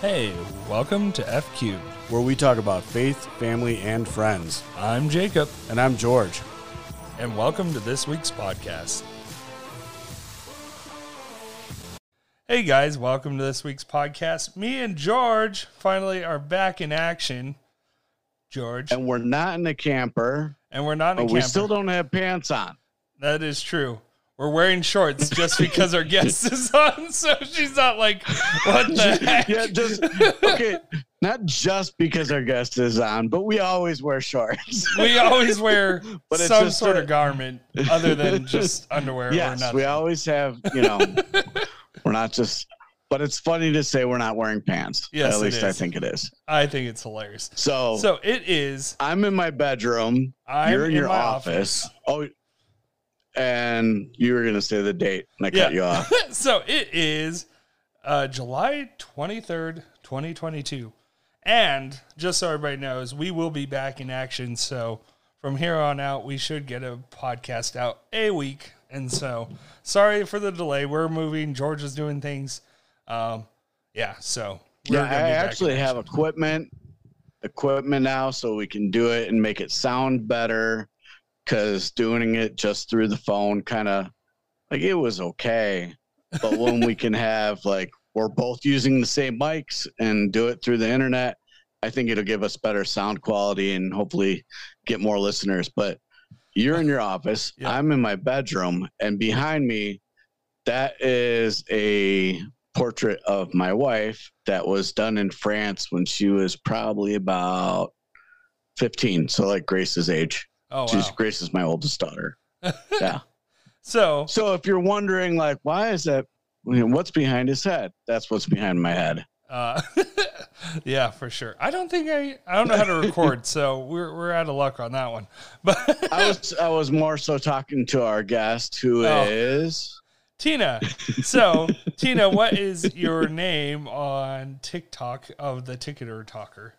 Hey, welcome to F Cubed, where we talk about faith, family, and friends. I'm Jacob. And I'm George. And welcome to this week's podcast. Hey guys, welcome to this week's podcast. Me and George finally are back in action, George. And we're not in a camper. And we're not in a camper. We still don't have pants on. That is true. We're wearing shorts just because our guest is on, so she's not like, what the heck? Yeah, not just because our guest is on, but we always wear shorts. We always wear some sort of garment other than just underwear or nothing. We always have, we're not just, but it's funny to say we're not wearing pants. Yes, at least I think it is. I think it's hilarious. So it is. I'm in my bedroom. You're in your office. Oh. And you were going to say the date, and I cut you off. So it is July 23rd, 2022. And just so everybody knows, we will be back in action. So from here on out, we should get a podcast out a week. And so sorry for the delay. We're moving. George is doing things. So we're gonna be back actually in action. Have equipment now so we can do it and make it sound better. Because doing it just through the phone kind of like it was okay. But when we can have we're both using the same mics and do it through the internet, I think it'll give us better sound quality and hopefully get more listeners. But you're in your office. Yeah. I'm in my bedroom. And behind me, that is a portrait of my wife that was done in France when she was probably about 15. So like Grace's age. Oh, wow. Grace is my oldest daughter. Yeah. So if you're wondering, why is that? What's behind his head? That's what's behind my head. Yeah, for sure. I don't know how to record, so we're out of luck on that one. But I was more so talking to our guest, who is Tina. So Tina, what is your name on TikTok of the Ticketer Talker?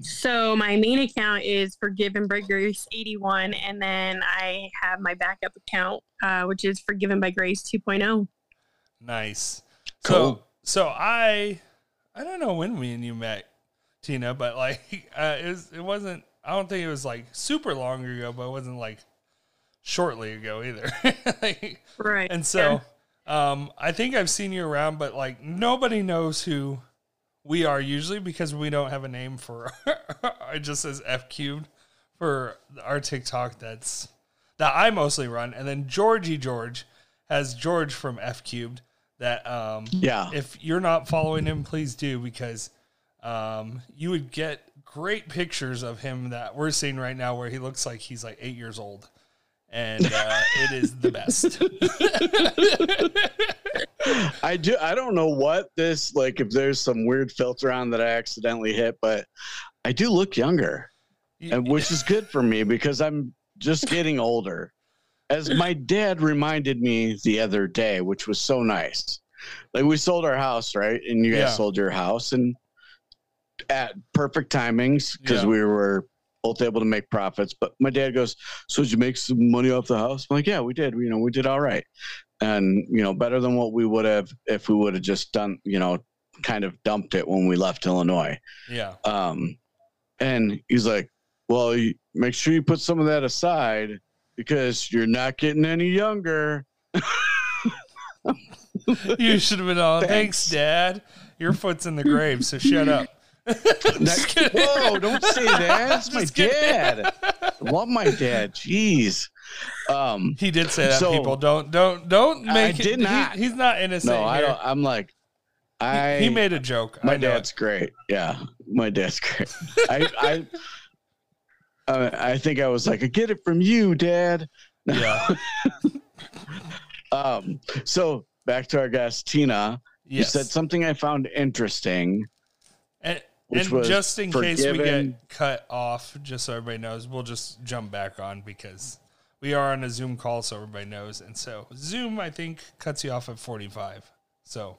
So my main account is ForgivenBriggs81, and then I have my backup account, which is ForgivenByGrace2.0. Nice. Cool. So I don't know when me and you met, Tina, but I don't think it was super long ago, but it wasn't shortly ago either. Right. And so I think I've seen you around, but nobody knows who we are usually because we don't have a name for it just says F Cubed for our TikTok that I mostly run. And then George has George from F Cubed that, if you're not following him, please do, because, you would get great pictures of him that we're seeing right now where he looks like he's 8 years old. And it is the best. I don't know what this, if there's some weird filter on that I accidentally hit, but I do look younger, which is good for me because I'm just getting older. As my dad reminded me the other day, which was so nice. We sold our house, right? And you guys sold your house and at perfect timings because we were both able to make profits. But my dad goes, so did you make some money off the house? I'm yeah, we did. We did all right. And, better than what we would have if we would have just done, kind of dumped it when we left Illinois. Yeah. And he's well, make sure you put some of that aside because you're not getting any younger. You should have been thanks, Dad. Your foot's in the grave, so shut up. Whoa, don't say that. That's my dad. I love my dad. Jeez. He did say that, people. Don't make it. I did not. He's not innocent. No, I don't. I'm he made a joke. My dad's great. Yeah. My dad's great. I think I was I get it from you, Dad. Yeah. So back to our guest, Tina. Yes. You said something I found interesting. And just in case we get cut off, just so everybody knows, we'll just jump back on because we are on a Zoom call, so everybody knows. And so Zoom, I think, cuts you off at 45. So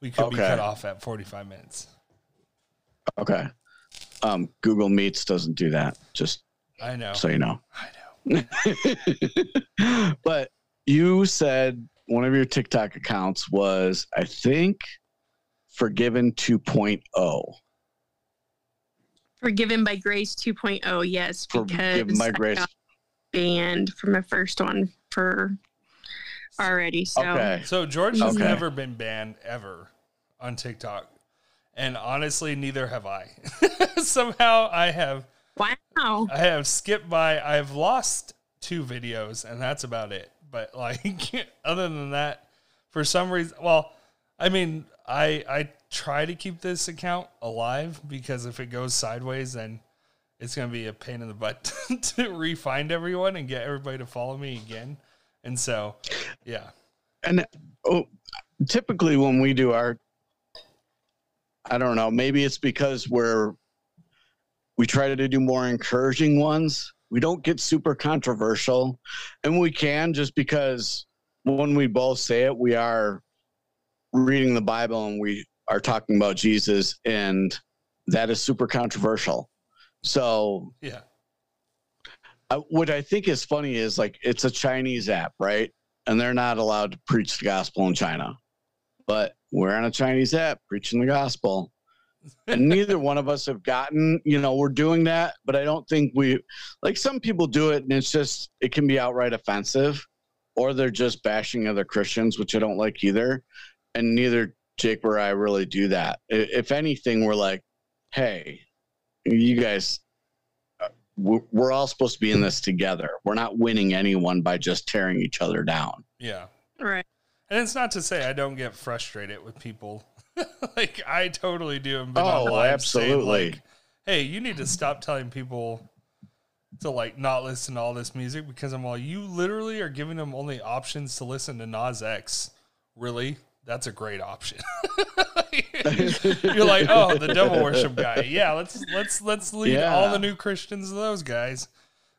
we could be cut off at 45 minutes. Okay. Google Meets doesn't do that. Just I know. So you know. I know. But you said one of your TikTok accounts was, I think, Forgiven 2.0. Forgiven by Grace 2.0, yes, because I got banned from the first one for already. So, okay. So George has never been banned ever on TikTok. And honestly, neither have I. Somehow I have. Wow. I have skipped by. I've lost 2 videos, and that's about it. But like, other than that, for some reason, well, I mean, I try to keep this account alive because if it goes sideways, then it's going to be a pain in the butt to re-find everyone and get everybody to follow me again. And so, yeah. And typically when we do our, I don't know, maybe it's because we try to do more encouraging ones. We don't get super controversial, and we can just because when we both say it, we are reading the Bible and we are talking about Jesus, and that is super controversial. So yeah, what I think is funny is like, it's a Chinese app, right? And they're not allowed to preach the gospel in China, but we're on a Chinese app preaching the gospel. And neither one of us have gotten, you know, we're doing that, but I don't think we, like some people do it and it's just, it can be outright offensive, or they're just bashing other Christians, which I don't like either. And neither Jake or I really do that. If anything, we're like, hey, you guys, we're all supposed to be in this together. We're not winning anyone by just tearing each other down. Yeah. Right. And it's not to say I don't get frustrated with people. Like, I totally do. And absolutely. Like, hey, you need to stop telling people to, like, not listen to all this music because I'm all, you literally are giving them only options to listen to Nas X. Really? That's a great option. You're like, oh, the devil worship guy. Yeah, let's lead all the new Christians to those guys.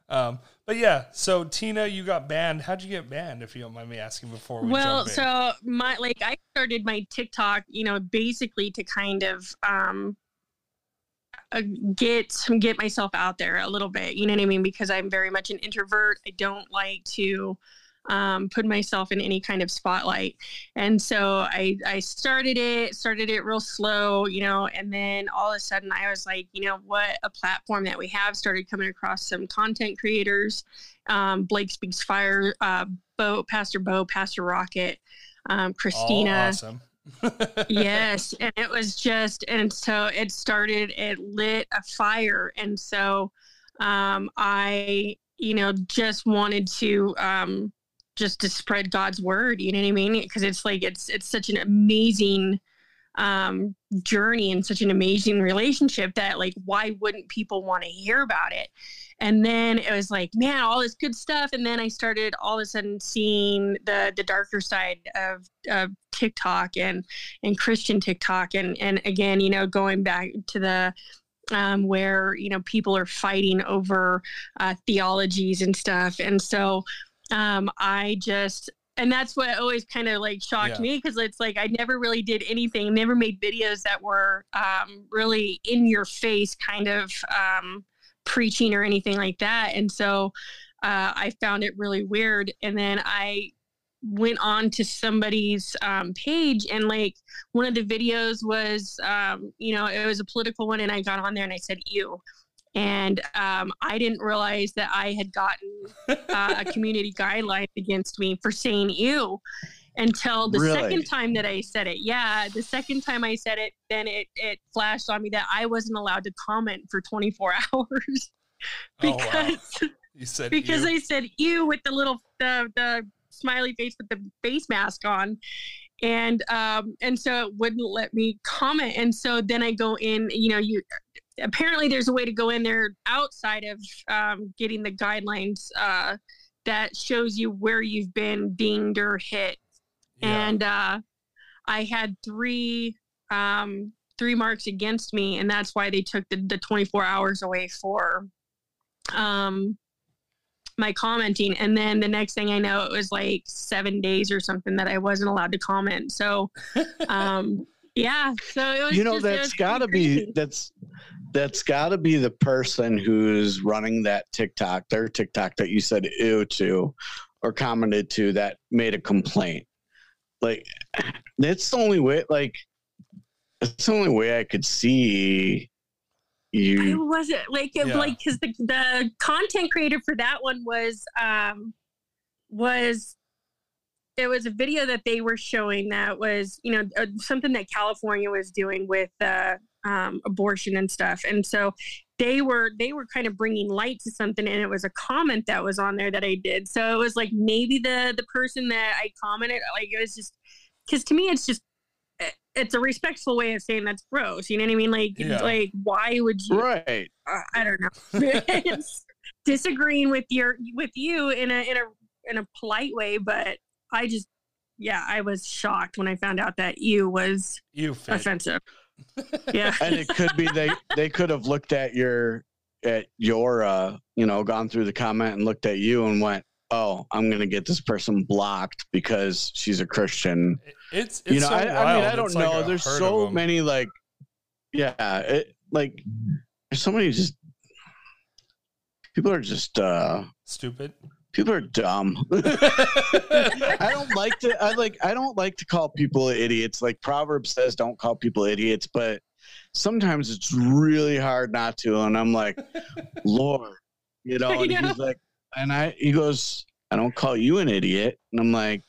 But yeah, so Tina, you got banned. How'd you get banned, if you don't mind me asking before we jump in? Well, so I started my TikTok, you know, basically to kind of get myself out there a little bit. You know what I mean? Because I'm very much an introvert. I don't like to put myself in any kind of spotlight. And so I started it real slow, you know, and then all of a sudden I was like, you know, what a platform that we have. Started coming across some content creators, Blake Speaks Fire, Pastor Bo, Pastor Rocket, Christina. All awesome. Yes. And it was just, and so it lit a fire. And so, I, you know, just wanted to, just to spread God's word, you know what I mean? Because it's like, it's such an amazing journey and such an amazing relationship that, like, why wouldn't people want to hear about it? And then it was like, man, all this good stuff. And then I started all of a sudden seeing the darker side of TikTok and Christian TikTok. And again, you know, going back to the, where, you know, people are fighting over theologies and stuff. And so, and that's what always kind of like shocked me, because it's like I never really did anything, never made videos that were really in your face kind of preaching or anything like that. And so I found it really weird. And then I went on to somebody's page, and like one of the videos was, you know, it was a political one, and I got on there and I said, ew. And I didn't realize that I had gotten a community guideline against me for saying ew until the second time that I said it. Yeah, the second time I said it, then it flashed on me that I wasn't allowed to comment for 24 hours because you said because ew. I said ew with the little the smiley face with the face mask on. And so it wouldn't let me comment. And so then I go in, you know, apparently there's a way to go in there outside of getting the guidelines that shows you where you've been dinged or hit. Yeah. And I had three marks against me, and that's why they took the 24 hours away for my commenting. And then the next thing I know, it was like 7 days or something that I wasn't allowed to comment. So yeah, so it was, you know, that's gotta be the person who's running that TikTok, their TikTok that you said ew to or commented to, that made a complaint. Like, that's the only way, like, That's the only way I could see you. I wasn't like because the content creator for that one was there was a video that they were showing that was, you know, something that California was doing with abortion and stuff. And so they were kind of bringing light to something, and it was a comment that was on there that I did. So it was like maybe the person that I commented, like, it was just because to me it's just it's a respectful way of saying that's gross. You know what I mean? Like, like why would you? Right. I don't know. It's disagreeing with you in a polite way, but I just, I was shocked when I found out that you was offensive. Yeah. And it could be they could have looked at your you know, gone through the comment and looked at you and went, oh, I'm going to get this person blocked because she's a Christian. It's you know, so I mean, I don't know. Like, there's so many there's so many just people are just stupid. People are dumb. I don't like to call people idiots. Like Proverbs says, don't call people idiots, but sometimes it's really hard not to. And I'm like, Lord, you know, and he's like, he goes, I don't call you an idiot. And I'm like,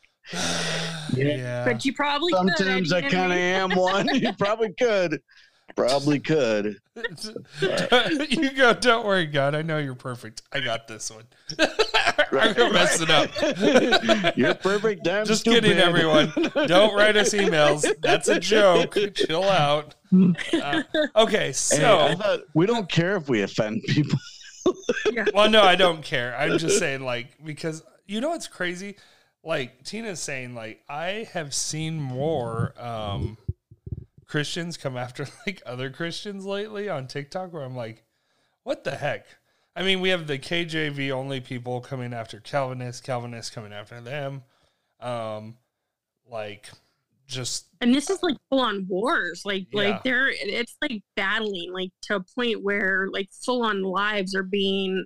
yeah. But you probably sometimes could. I kind of am one. You probably could. Probably could. You go, don't worry, God. I know you're perfect. I got this one. Right. I'm going to mess it up. You're perfect. Damn Just stupid. Kidding, everyone. Don't write us emails. That's a joke. Chill out. Okay, so. Hey, we don't care if we offend people. Well, no, I don't care. I'm just saying, because you know what's crazy? Like, Tina's saying, I have seen more Christians come after other Christians lately on TikTok, where I'm like, what the heck? I mean, we have the KJV only people coming after Calvinists coming after them. And this is full on wars. It's battling, to a point where full on lives are being,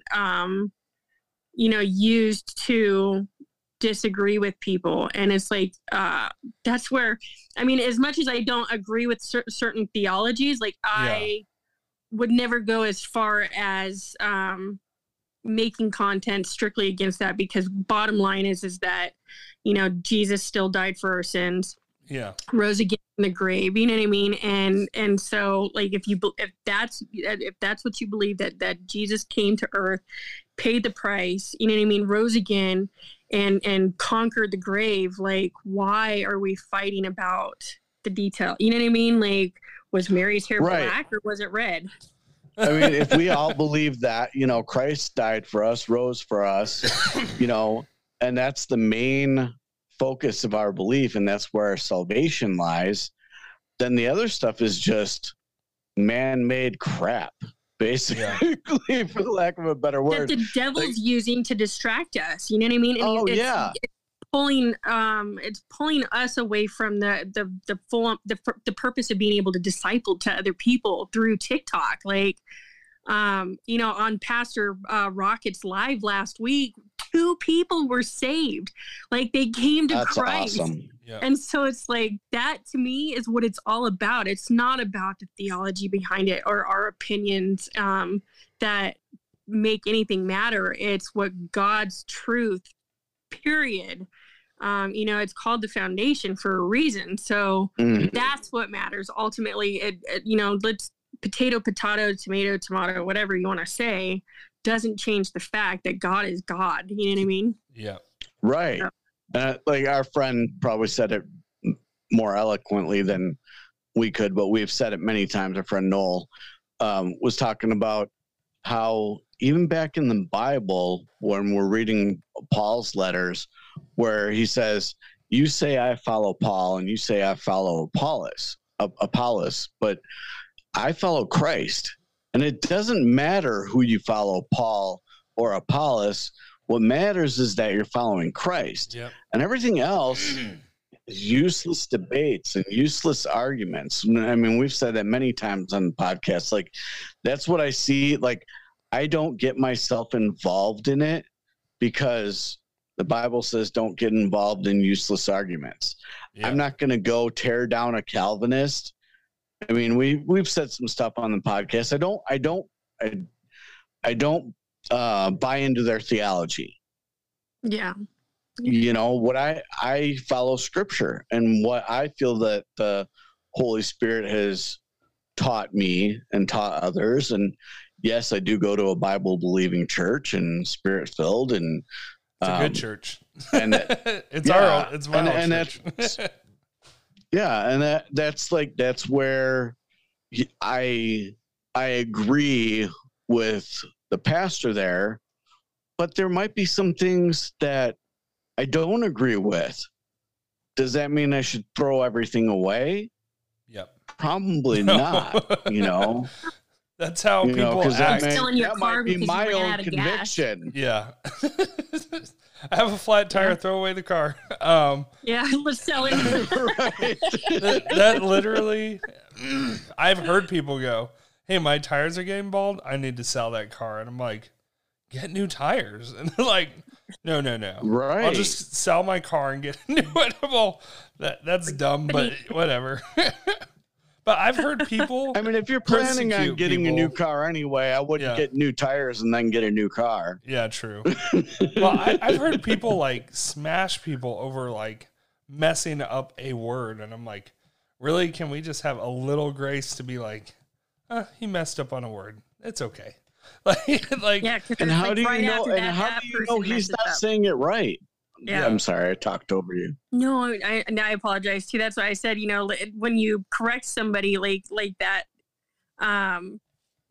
used to disagree with people. And it's that's where, I mean, as much as I don't agree with certain theologies, I would never go as far as making content strictly against that, because bottom line is that, you know, Jesus still died for our sins, rose again from the grave, you know what I mean? And so if that's what you believe, that Jesus came to earth, paid the price, you know what I mean, rose again and conquered the grave, why are we fighting about the detail? You know what I mean? Was Mary's hair black or was it red? I mean, if we all believe that, you know, Christ died for us, rose for us, you know, and that's the main focus of our belief, and that's where our salvation lies, then the other stuff is just man-made crap. Basically, for lack of a better word, that the devil's using to distract us. You know what I mean? And it's pulling, us away from the purpose of being able to disciple to other people through TikTok. On Pastor Rocket's live last week, 2 people were saved. They came to That's Christ. Awesome. Yeah. And so it's that to me is what it's all about. It's not about the theology behind it or our opinions that make anything matter. It's what God's truth, period. It's called the foundation for a reason. So that's what matters. Ultimately, let's potato, tomato, whatever you want to say, doesn't change the fact that God is God. You know what I mean? Yeah. Right. So, our friend probably said it more eloquently than we could, but we've said it many times. Our friend Noel was talking about how even back in the Bible, when we're reading Paul's letters, where he says, you say I follow Paul and you say I follow Apollos, but I follow Christ. And it doesn't matter who you follow, Paul or Apollos. What matters is that you're following Christ, and everything else is useless debates and useless arguments. I mean, we've said that many times on the podcast. That's what I see. I don't get myself involved in it because the Bible says don't get involved in useless arguments. I'm not going to go tear down a Calvinist I mean, we've said some stuff on the podcast. I don't buy into their theology. Yeah. You know, what I follow scripture and what I feel that the Holy Spirit has taught me and taught others. And yes, I do go to a Bible believing church and spirit filled, and it's a good church. And that, it's yeah, our own, it's my and own church. That's, yeah. And that's where I agree with the pastor there, but there might be some things that I don't agree with. Does that mean I should throw everything away? Yep. Probably not, you know. That's how you people know, act. That might be my own conviction. Yeah. I have a flat tire, throw away the car. Yeah, let's sell it. Right. that literally, I've heard people go, hey, my tires are getting bald. I need to sell that car. And I'm like, get new tires. And they're like, no. Right. I'll just sell my car and get a new one. Well, that's dumb, but whatever. But I've heard people. I mean, if you're planning on getting a new car anyway, I wouldn't get new tires and then get a new car. Yeah, true. Well, I've heard people like smash people over like messing up a word. And I'm like, really? Can we just have a little grace to be like, he messed up on a word. It's okay. And how do you know? And how do you know he's not saying it right? Yeah. I'm sorry, I talked over you. No, I apologize too. That's why I said, when you correct somebody like that,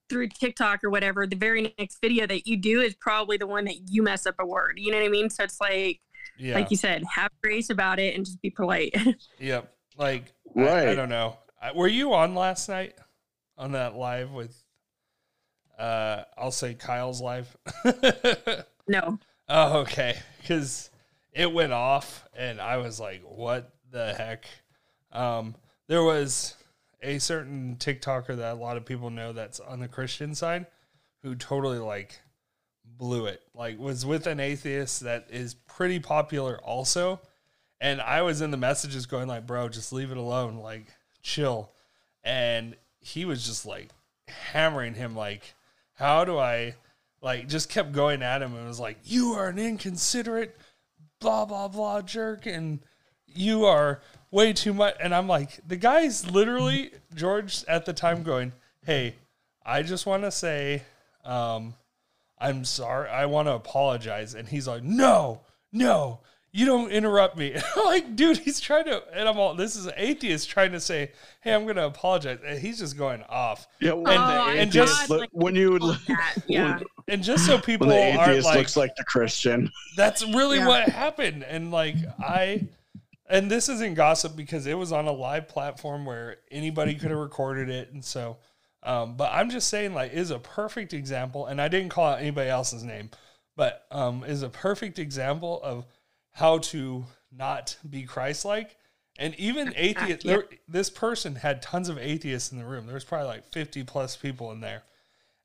through TikTok or whatever, the very next video that you do is probably the one that you mess up a word. You know what I mean? So it's like, like you said, have grace about it and just be polite. Yep. Like, right. I don't know. Were you on last night on that live with? I'll say Kyle's live. No. Oh, okay. Because it went off, and I was like, what the heck? There was a certain TikToker that a lot of people know that's on the Christian side who totally, like, blew it. Like, was with an atheist that is pretty popular also. And I was in the messages going like, bro, just leave it alone. Like, chill. And he was just, like, hammering him, like, how do I, like, just kept going at him and was like, you are an inconsiderate blah blah blah jerk, and you are way too much. And I'm like, the guy's literally George at the time going, hey, I just want to say I'm sorry, I want to apologize. And he's like, no, you don't interrupt me. And I'm like, dude, he's trying to, and I'm all, this is an atheist trying to say, hey, I'm going to apologize. And he's just going off. Yeah, and just when you would look at, yeah. And just so people aren't like, the atheist looks like the Christian. That's really what happened. And like, and this isn't gossip because it was on a live platform where anybody could have recorded it. And so, but I'm just saying, like, is a perfect example. And I didn't call out anybody else's name, but is a perfect example of how to not be Christ-like. And even atheists, this person had tons of atheists in the room. There's probably like 50 plus people in there.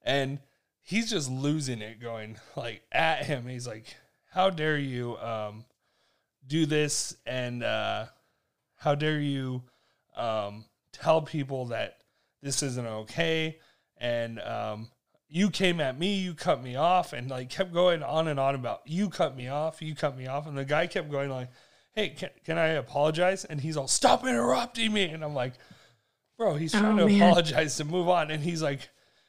And he's just losing it, going like at him. He's like, how dare you do this? And how dare you tell people that this isn't okay? And you came at me, you cut me off, and like kept going on and on about you cut me off. And the guy kept going like, hey, can I apologize? And he's all, stop interrupting me. And I'm like, bro, he's trying to apologize to move on. And he's like,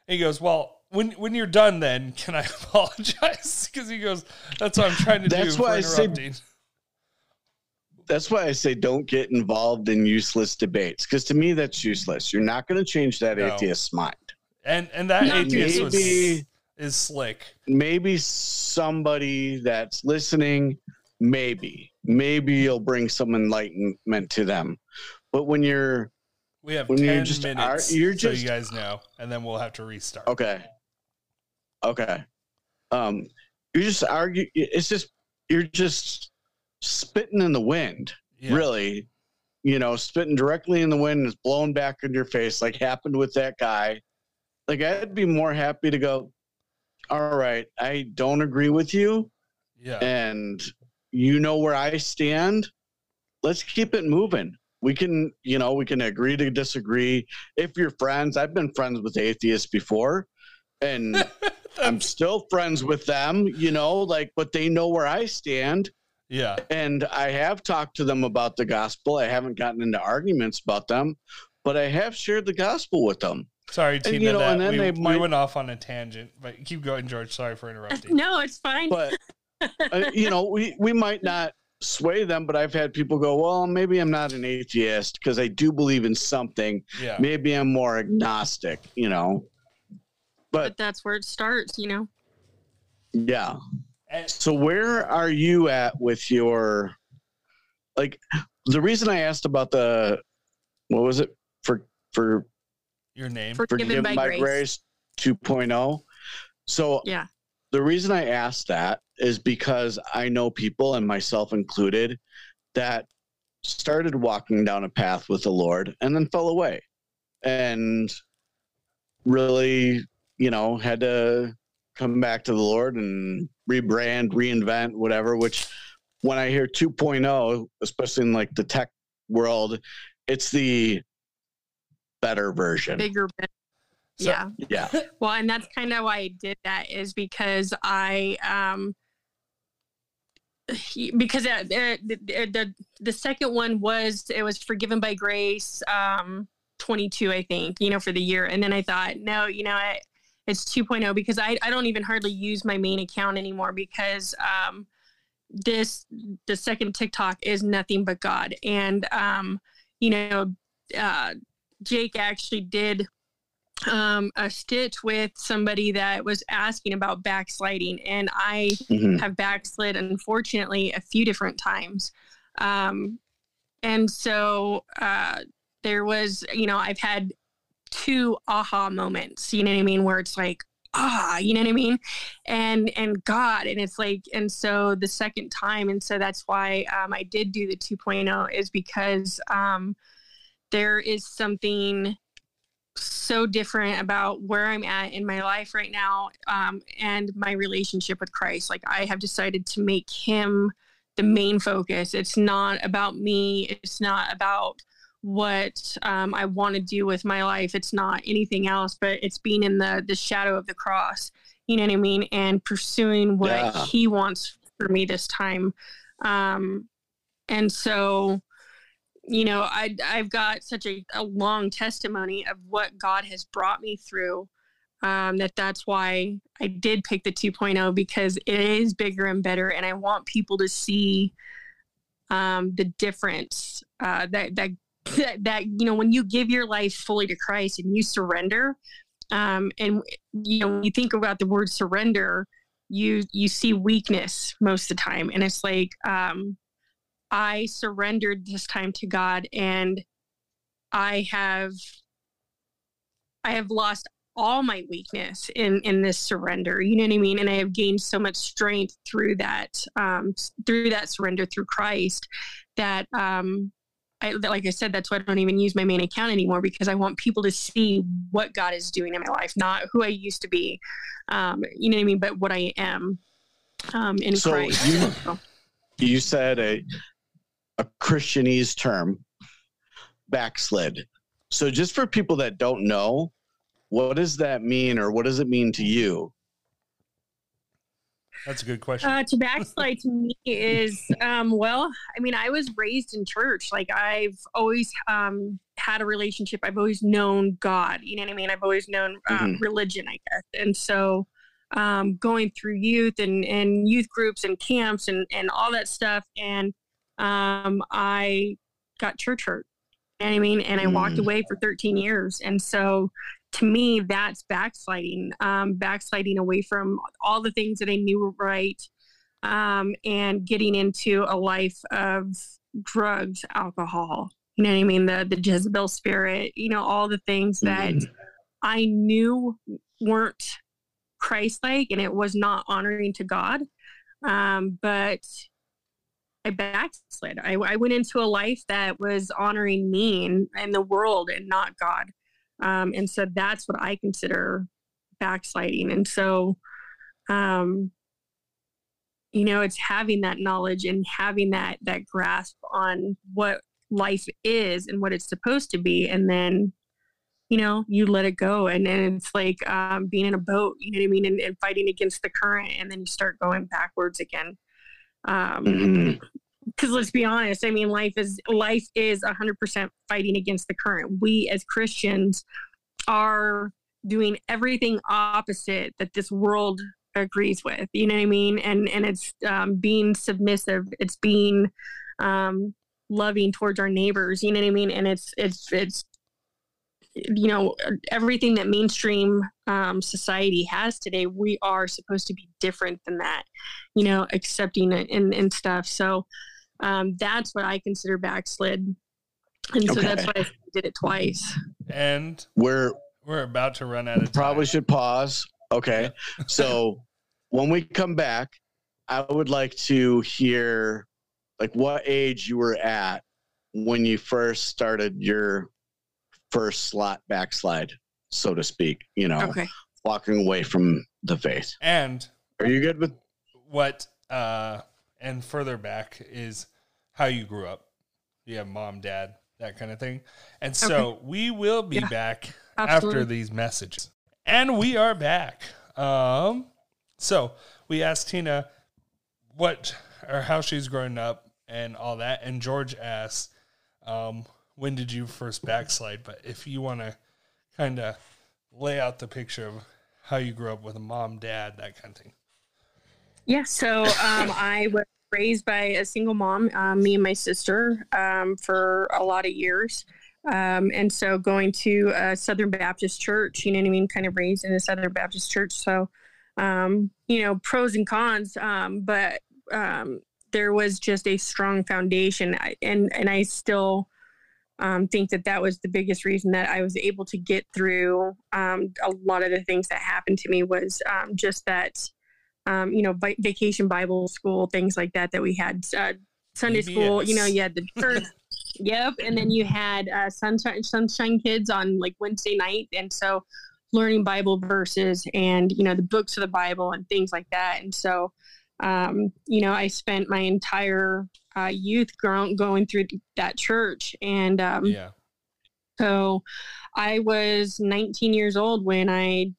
and he goes, well, when you're done, then can I apologize? Because he goes, that's what I'm trying to do for interrupting. That's why I say don't get involved in useless debates. Because to me, that's useless. You're not going to change that atheist's mind. And that atheist is slick. Maybe somebody that's listening, maybe you'll bring some enlightenment to them. But when we have 10 minutes, so you guys know, and then we'll have to restart. Okay. You just argue. It's just, you're just spitting in the wind, really. You know, spitting directly in the wind, and it's blowing back in your face, like happened with that guy. Like, I'd be more happy to go, all right, I don't agree with you. Yeah. And you know where I stand. Let's keep it moving. we can, you know, we can agree to disagree. If you're friends, I've been friends with atheists before, and I'm still friends with them, you know, like, but they know where I stand. Yeah. And I have talked to them about the gospel. I haven't gotten into arguments about them, but I have shared the gospel with them. Sorry, Tina, and, you know, that we went off on a tangent, but keep going, George. Sorry for interrupting. No, it's fine. But, you know, we might not sway them, but I've had people go, well, maybe I'm not an atheist because I do believe in something. Yeah. Maybe I'm more agnostic, you know. But that's where it starts, you know. Yeah. So where are you at with your, like, the reason I asked about the, what was it, for your name? Forgiven by Grace 2.0. So yeah, the reason I asked that is because I know people, and myself included, that started walking down a path with the Lord and then fell away and really, you know, had to come back to the Lord and rebrand, reinvent, whatever, which when I hear 2.0, especially in like the tech world, it's the better version. Bigger. So, yeah. Yeah. Well, and that's kind of why I did that, is because I, because the second one was, it was Forgiven by Grace, 22, I think, you know, for the year. And then I thought, no, you know, it's 2.0, because I don't even hardly use my main account anymore, because the second TikTok is nothing but God. And, you know, Jake actually did a stitch with somebody that was asking about backsliding, and I have backslid, unfortunately, a few different times. And so there was, you know, I've had two aha moments, you know what I mean, where it's like, ah, you know what I mean? And God, and it's like, and so the second time, and so that's why I did do the 2.0, is because there is something so different about where I'm at in my life right now, and my relationship with Christ. Like, I have decided to make him the main focus. It's not about me. It's not about what I want to do with my life. It's not anything else, but it's being in the shadow of the cross, you know what I mean, and pursuing what he wants for me this time. And so, you know, I've got such a long testimony of what God has brought me through, that's why I did pick the 2.0, because it is bigger and better, and I want people to see the difference that you know, when you give your life fully to Christ and you surrender, and you know, when you think about the word surrender, you see weakness most of the time, and it's like, I surrendered this time to God, and I have lost all my weakness in this surrender, you know what I mean? And I have gained so much strength through that surrender through Christ, that like I said, that's why I don't even use my main account anymore, because I want people to see what God is doing in my life, not who I used to be, you know what I mean, but what I am in Christ. You said a Christianese term, backslid. So just for people that don't know, what does that mean, or what does it mean to you? That's a good question. To backslide to me is, well, I mean, I was raised in church. Like, I've always had a relationship. I've always known God. You know what I mean? I've always known religion, I guess. And so going through youth and youth groups and camps and all that stuff. And I got church hurt. You know what I mean? And I walked away for 13 years. And so to me, that's backsliding, backsliding away from all the things that I knew were right, and getting into a life of drugs, alcohol, you know what I mean? The Jezebel spirit, you know, all the things that I knew weren't Christ-like, and it was not honoring to God. But I backslid. I went into a life that was honoring me and the world and not God. And so that's what I consider backsliding. And so, you know, it's having that knowledge and having that grasp on what life is and what it's supposed to be. And then, you know, you let it go. And then it's like being in a boat, you know what I mean? And fighting against the current, and then you start going backwards again. Because let's be honest, I mean, life is 100% fighting against the current. We as Christians are doing everything opposite that this world agrees with, you know what I mean? And it's being submissive. It's being loving towards our neighbors, you know what I mean? And it's you know, everything that mainstream society has today, we are supposed to be different than that, you know, accepting it and stuff. So that's what I consider backslid. And so that's why I did it twice. And we're about to run out of time. Probably should pause. Okay. So when we come back, I would like to hear like what age you were at when you first started your first slot backslide, so to speak, you know, walking away from the faith. And are you good with what, and further back is how you grew up. You have mom, dad, that kind of thing. And so we will be back after these messages. And we are back. So we asked Tina what or how she's growing up and all that. And George asked, when did you first backslide? But if you want to kind of lay out the picture of how you grew up with a mom, dad, that kind of thing. Yeah. So I was raised by a single mom, me and my sister, for a lot of years. And so going to a Southern Baptist church, you know what I mean? Kind of raised in a Southern Baptist church. So, you know, pros and cons, but there was just a strong foundation. And I still think that was the biggest reason that I was able to get through a lot of the things that happened to me was just that, you know, vacation Bible school, things like that we had. Sunday school, you know, you had the church. Yep. And then you had sunshine kids on like Wednesday night. And so learning Bible verses and, you know, the books of the Bible and things like that. And so, you know, I spent my entire youth going through that church. And so I was 19 years old when I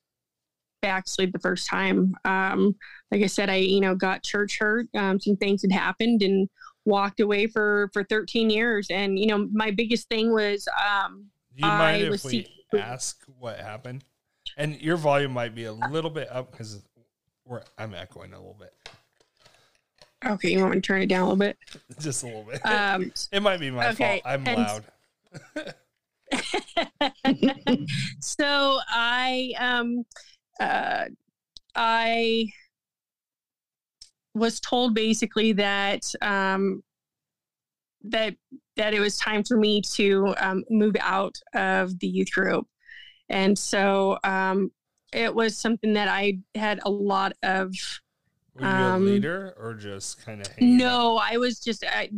backslid the first time. Like I said, I, you know, got church hurt. Some things had happened and walked away for 13 years. And, you know, my biggest thing was, you mind if we ask what happened? And your volume might be a little bit up because I'm echoing a little bit. Okay. You want me to turn it down a little bit? Just a little bit. It might be my fault. I'm loud. So I was told basically that, that it was time for me to, move out of the youth group. And so, it was something that I had a lot of, were you a leader or just kind of hanging out? I was just, I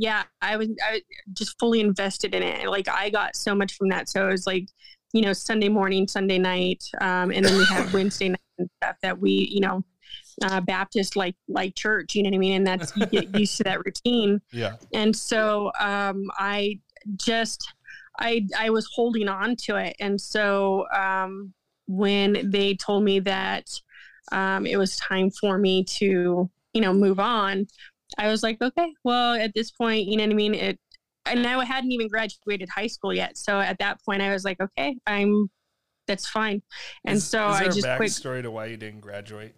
was just fully invested in it. Like I got so much from that. So it was like, you know, Sunday morning, Sunday night. And then we had Wednesday night and stuff that we, you know, Baptist like church, you know what I mean? And that's, you get used to that routine. Yeah. And so, I just, I was holding on to it. And so, when they told me that, it was time for me to, you know, move on, I was like, okay, well, at this point, you know what I mean? And I hadn't even graduated high school yet. So at that point I was like, okay, that's fine. And so I just quit. Is there a backstory to why you didn't graduate?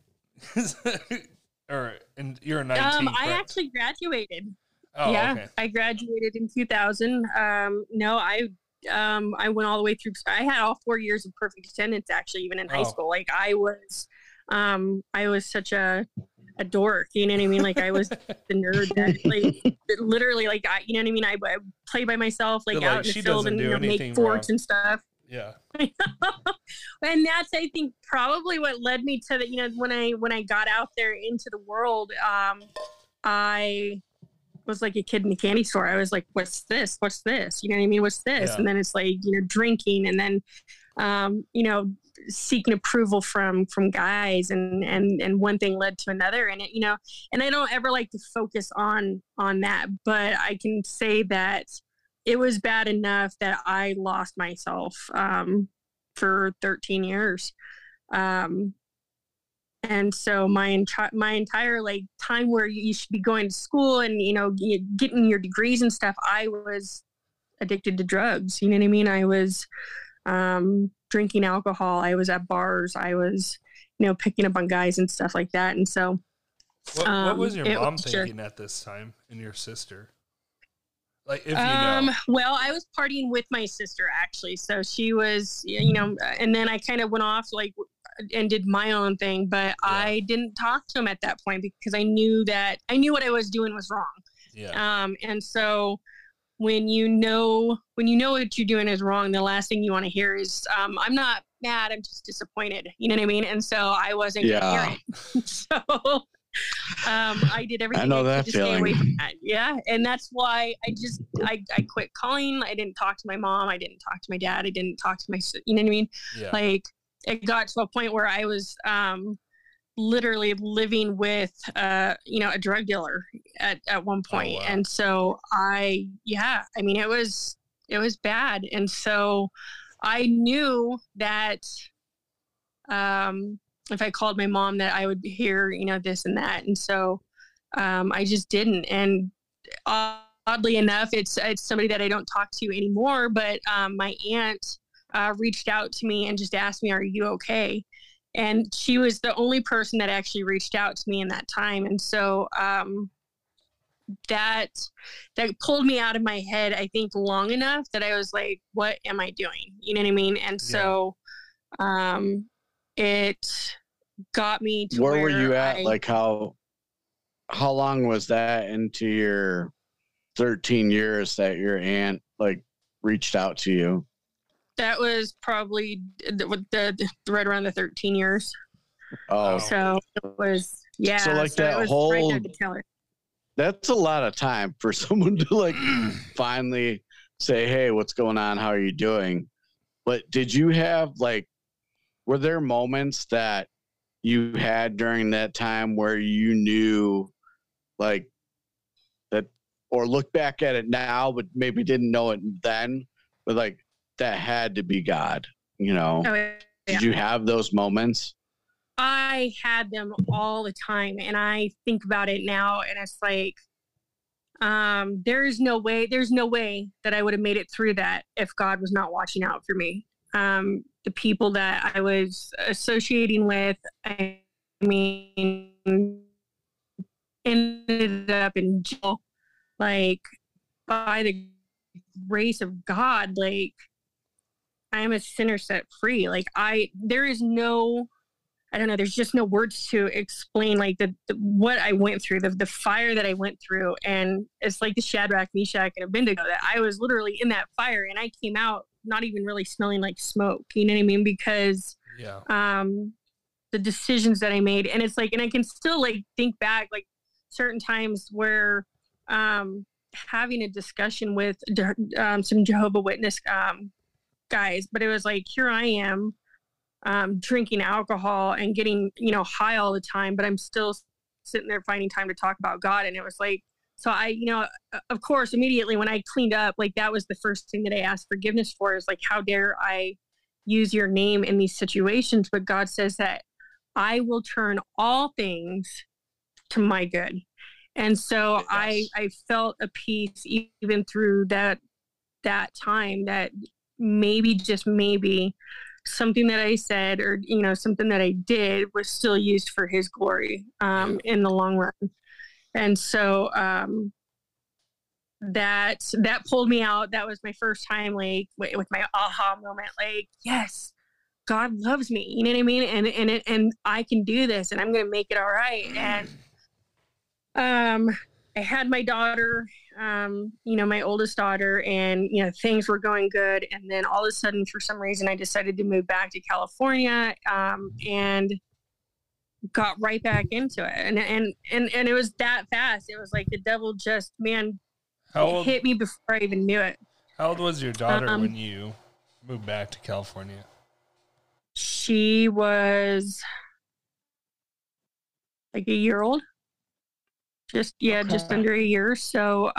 And you're 19. I actually graduated. Oh, yeah, okay. I graduated in 2000. I went all the way through. I had all 4 years of perfect attendance, actually, even in high school. Like I was such a dork. You know what I mean? Like I was the nerd that, like, literally, like I, you know what I mean? I play by myself, like out in the field and you know, make forts and stuff. Yeah. And that's, I think, probably what led me to the, you know, when I got out there into the world, I was like a kid in a candy store. I was like, what's this? What's this? You know what I mean? What's this? Yeah. And then it's like, you know, drinking and then, you know, seeking approval from guys and one thing led to another. And it, you know, and I don't ever like to focus on that, but I can say that it was bad enough that I lost myself for 13 years. And so my entire like time where you should be going to school and, you know, getting your degrees and stuff, I was addicted to drugs. You know what I mean? I was drinking alcohol. I was at bars. I was, you know, picking up on guys and stuff like that. And so what was your mom thinking at this time, and your sister? Like, if you know. Well, I was partying with my sister, actually. So she was, you know, and then I kind of went off like and did my own thing, but yeah. I didn't talk to him at that point because I knew what I was doing was wrong. Yeah. And so when you know what you're doing is wrong, the last thing you want to hear is, I'm not mad, I'm just disappointed. You know what I mean? And so I wasn't gonna hear it. So I did everything I know that to stay away from that. Yeah. And that's why I quit calling. I didn't talk to my mom. I didn't talk to my dad. I didn't talk to my, you know what I mean? Yeah. Like, it got to a point where I was literally living with, you know, a drug dealer at one point. Oh, wow. And so it was bad. And so I knew that, if I called my mom that I would hear, you know, this and that. And so, I just didn't. And oddly enough, it's somebody that I don't talk to anymore, but, my aunt, reached out to me and just asked me, are you okay? And she was the only person that actually reached out to me in that time. And so, that pulled me out of my head, I think, long enough that I was like, what am I doing? You know what I mean? And so, it got me to where were you at? Like how long was that into your 13 years that your aunt like reached out to you? That was probably right around the 13 years. Oh, so it was, yeah. So like that whole, right that's a lot of time for someone to like finally say, hey, what's going on? How are you doing? But did you have like, were there moments that you had during that time where you knew like that, or look back at it now, but maybe didn't know it then, but like that had to be God, you know? Oh, yeah. Did you have those moments? I had them all the time. And I think about it now and it's like, there's no way that I would have made it through that if God was not watching out for me. The people that I was associating with, I mean, ended up in jail, like, by the grace of God, like, I am a sinner set free. Like, there's just no words to explain, like, what I went through, the fire that I went through. And it's like the Shadrach, Meshach, and Abednego, that I was literally in that fire, and I came out not even really smelling like smoke, you know what I mean? Because, yeah. The decisions that I made, and it's like, and I can still like think back, like certain times where, having a discussion with, some Jehovah's Witness, guys, but it was like, here I am, drinking alcohol and getting, you know, high all the time, but I'm still sitting there finding time to talk about God. And it was like, so I, you know, of course, immediately when I cleaned up, like that was the first thing that I asked forgiveness for, is like, how dare I use your name in these situations? But God says that I will turn all things to my good. And so I felt a peace even through that time, that maybe, just maybe, something that I said, or, you know, something that I did was still used for his glory, in the long run. And so, that pulled me out. That was my first time, like, with my aha moment, like, yes, God loves me. You know what I mean? And I can do this, and I'm going to make it all right. And, I had my daughter, you know, my oldest daughter, and, you know, things were going good. And then all of a sudden, for some reason, I decided to move back to California, and got right back into it. And it was that fast. It was like the devil just, man, hit me before I even knew it. How old was your daughter when you moved back to California? She was like a year old. Just under a year. So,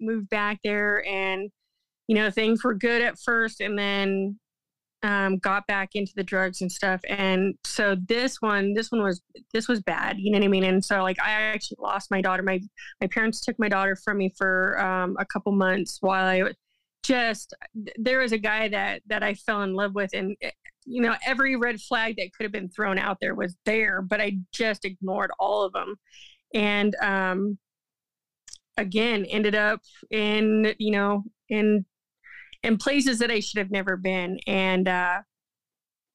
moved back there, and you know, things were good at first and then got back into the drugs and stuff. And so this one was bad, you know what I mean? And so like, I actually lost my daughter. My parents took my daughter from me for a couple months while I just, there was a guy that I fell in love with, and you know, every red flag that could have been thrown out there was there, but I just ignored all of them. And, again, ended up in, you know, in places that I should have never been. And,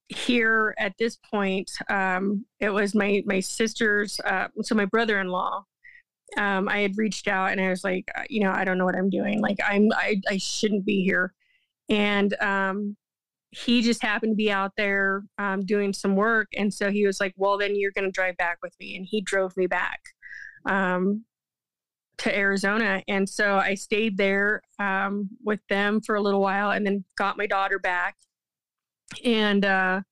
here at this point, it was my sister's, so my brother-in-law, I had reached out and I was like, you know, I don't know what I'm doing. Like I shouldn't be here. And, he just happened to be out there doing some work. And so he was like, well, then you're going to drive back with me. And he drove me back to Arizona. And so I stayed there with them for a little while and then got my daughter back. And then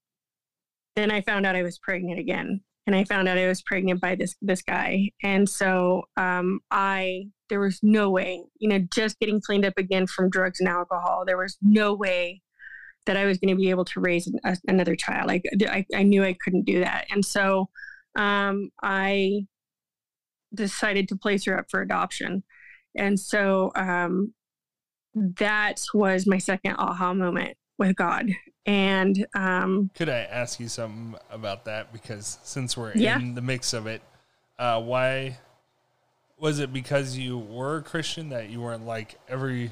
I found out I was pregnant again. And I found out I was pregnant by this guy. And so there was no way, you know, just getting cleaned up again from drugs and alcohol, there was no way that I was going to be able to raise another child. Like I knew I couldn't do that. And so, I decided to place her up for adoption. And so, that was my second aha moment with God. And, could I ask you something about that? Because since we're in the mix of it, why was it because you were a Christian that you weren't like every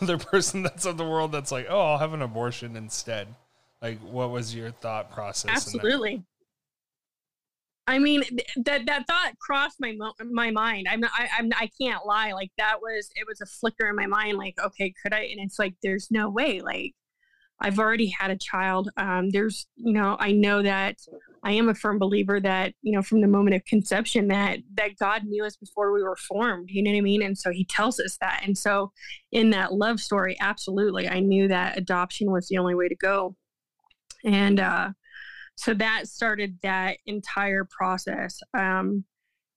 other person that's in the world that's like, oh, I'll have an abortion instead? Like, what was your thought process? Absolutely. I mean, that thought crossed my mind. I can't lie. Like it was a flicker in my mind. Like, okay, could I? And it's like, there's no way. Like I've already had a child. There's, you know, I know that I am a firm believer that, you know, from the moment of conception that God knew us before we were formed, you know what I mean? And so he tells us that. And so in that love story, absolutely, I knew that adoption was the only way to go. And so that started that entire process. And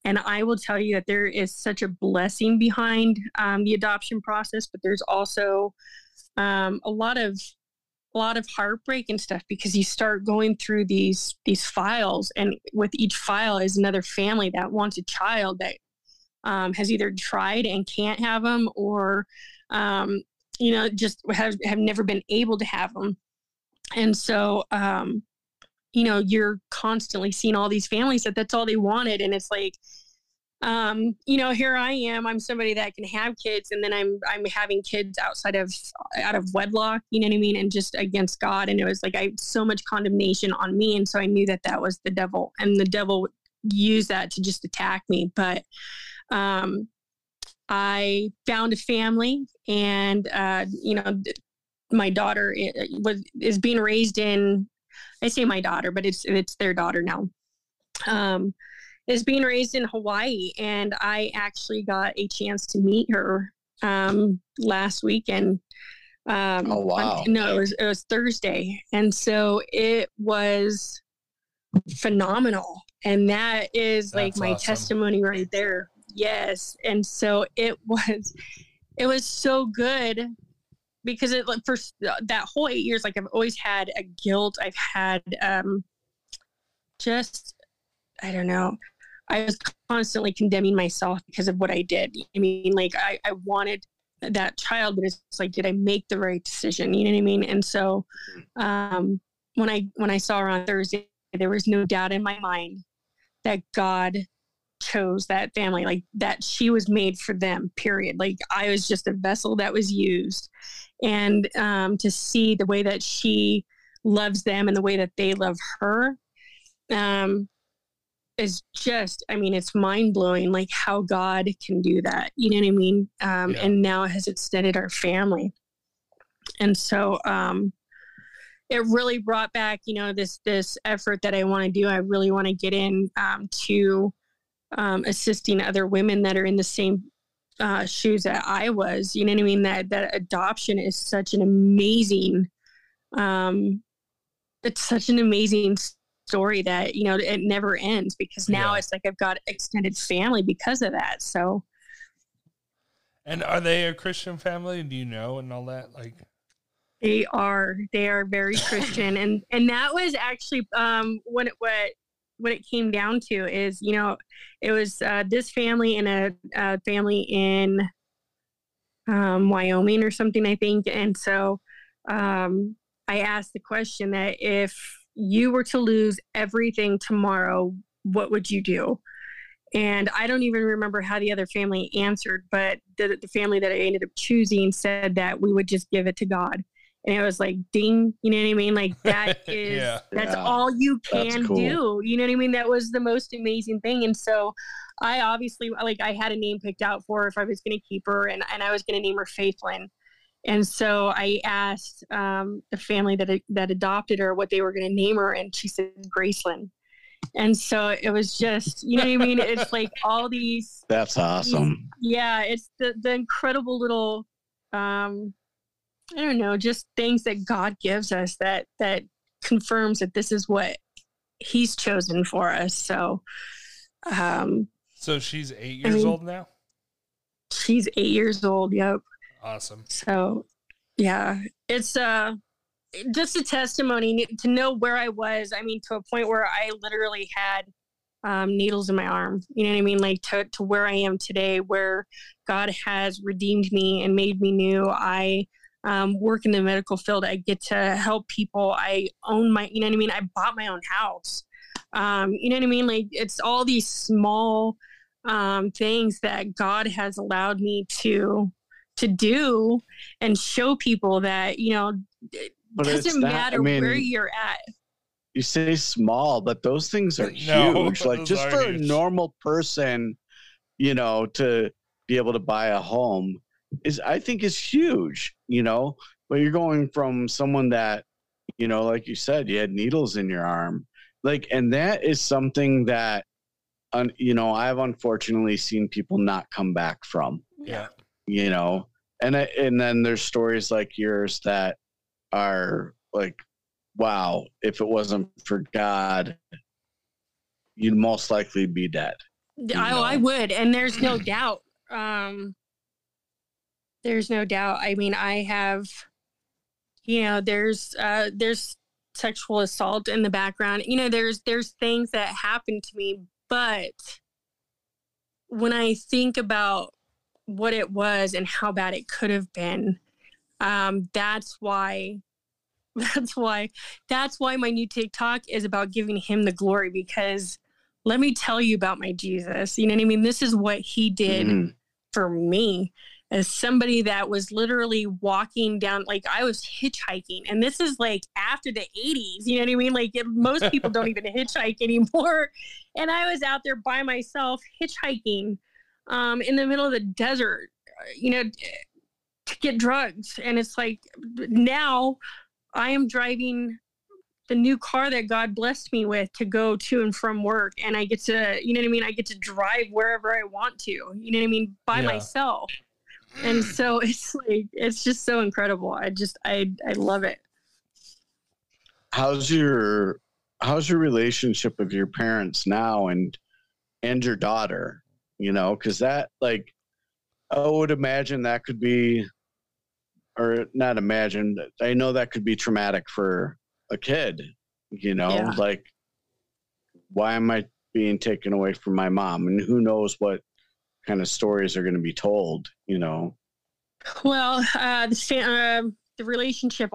I will tell you that there is such a blessing behind the adoption process, but there's also a lot of heartbreak and stuff, because you start going through these files, and with each file is another family that wants a child that has either tried and can't have them, or you know, just have never been able to have them. And so you know, you're constantly seeing all these families that's all they wanted, and it's like, you know, here I am, I'm somebody that can have kids, and then I'm having kids out of wedlock, you know what I mean? And just against God. And it was like, I had so much condemnation on me. And so I knew that was the devil, and the devil used that to just attack me. But, I found a family, and, you know, my daughter is being raised in, I say my daughter, but it's their daughter now. Is being raised in Hawaii, and I actually got a chance to meet her last weekend. Oh wow! It was Thursday, and so it was phenomenal. And that is like my testimony right there. Yes, and so it was so good, because for that whole 8 years, like I've always had a guilt. I've had just, I don't know. I was constantly condemning myself because of what I did. I mean, like I wanted that child, but it's like, did I make the right decision? You know what I mean? And so, when I saw her on Thursday, there was no doubt in my mind that God chose that family, like that she was made for them, period. Like I was just a vessel that was used, and, to see the way that she loves them and the way that they love her, is just, I mean, it's mind blowing, like how God can do that. You know what I mean? And now has extended our family. And so, it really brought back, you know, this effort that I want to do. I really want to get in, to assisting other women that are in the same, shoes that I was, you know what I mean? That adoption is such an amazing, it's such an amazing story that, you know, it never ends, because now it's like I've got extended family because of that. So And are they a Christian family? Do you know and all that? Like, they are very Christian, and that was actually what it came down to is, you know, it was this family and a family in Wyoming or something, I think. And so I asked the question that if you were to lose everything tomorrow, what would you do? And I don't even remember how the other family answered, but the family that I ended up choosing said that we would just give it to God. And it was like, ding, you know what I mean? Like that is, all you can do. You know what I mean? That was the most amazing thing. And so I obviously, like, I had a name picked out for her if I was going to keep her, and I was going to name her Faithlyn. And so I asked the family that adopted her what they were going to name her. And she said Gracelyn. And so it was just, you know what I mean? It's like all these. That's awesome. It's the incredible little, I don't know, just things that God gives us that confirms that this is what He's chosen for us. So, so she's 8 years old now? She's 8 years old. Yep. Awesome. So, yeah, it's just a testimony to know where I was. I mean, to a point where I literally had needles in my arm, you know what I mean? Like to where I am today, where God has redeemed me and made me new. I work in the medical field. I get to help people. I own my, you know what I mean? I bought my own house. You know what I mean? Like it's all these small things that God has allowed me to do and show people that, you know, it doesn't matter where you're at. You say small, but those things are huge. Like just for a normal person, you know, to be able to buy a home I think is huge, you know, but you're going from someone that, you know, like you said, you had needles in your arm. Like, and that is something that, you know, I've unfortunately seen people not come back from. Yeah. You know, and then there's stories like yours that are like, wow, if it wasn't for God, you'd most likely be dead. I would. And there's no doubt. There's no doubt. I mean, I have, you know, there's sexual assault in the background. You know, there's things that happen to me, but when I think about what it was and how bad it could have been. That's why my new TikTok is about giving Him the glory, because let me tell you about my Jesus. You know what I mean? This is what He did for me as somebody that was literally walking down, like I was hitchhiking, and this is like after the 80s, you know what I mean? Like most people don't even hitchhike anymore. And I was out there by myself hitchhiking. In the middle of the desert, you know, to get drugs. And it's like, now I am driving the new car that God blessed me with to go to and from work. And I get to, you know what I mean? I get to drive wherever I want to, you know what I mean? By myself. And so it's like, it's just so incredible. I love it. How's your relationship with your parents now and your daughter? You know, because that, like, I would imagine that could be, or not imagine, I know that could be traumatic for a kid, you know, like, why am I being taken away from my mom? And who knows what kind of stories are going to be told, you know? Well, the relationship,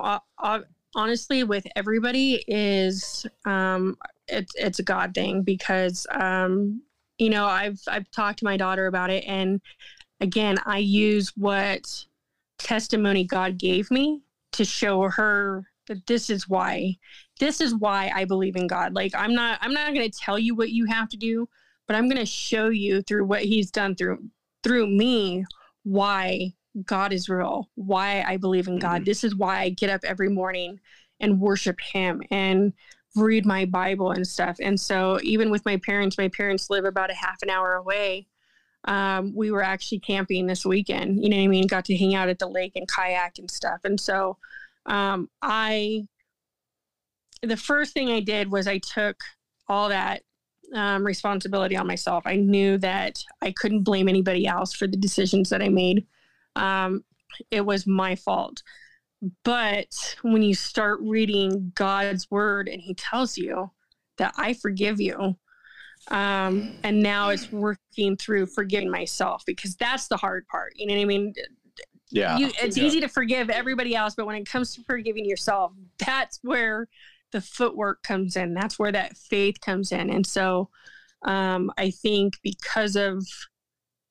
honestly, with everybody is, it's a God thing, because, you know, I've talked to my daughter about it, and again, I use what testimony God gave me to show her that this is why I believe in God. Like I'm not going to tell you what you have to do, but I'm going to show you through what He's done through me why God is real, why I believe in God. This is why I get up every morning and worship Him and read my Bible and stuff. And so even with my parents live about a half an hour away. We were actually camping this weekend, you know what I mean? Got to hang out at the lake and kayak and stuff. And so the first thing I did was I took all that responsibility on myself. I knew that I couldn't blame anybody else for the decisions that I made. It was my fault. But when you start reading God's word and he tells you that I forgive you, and now it's working through forgiving myself, because that's the hard part. You know what I mean? Yeah. It's easy to forgive everybody else, but when it comes to forgiving yourself, that's where the footwork comes in. That's where that faith comes in. And so I think because of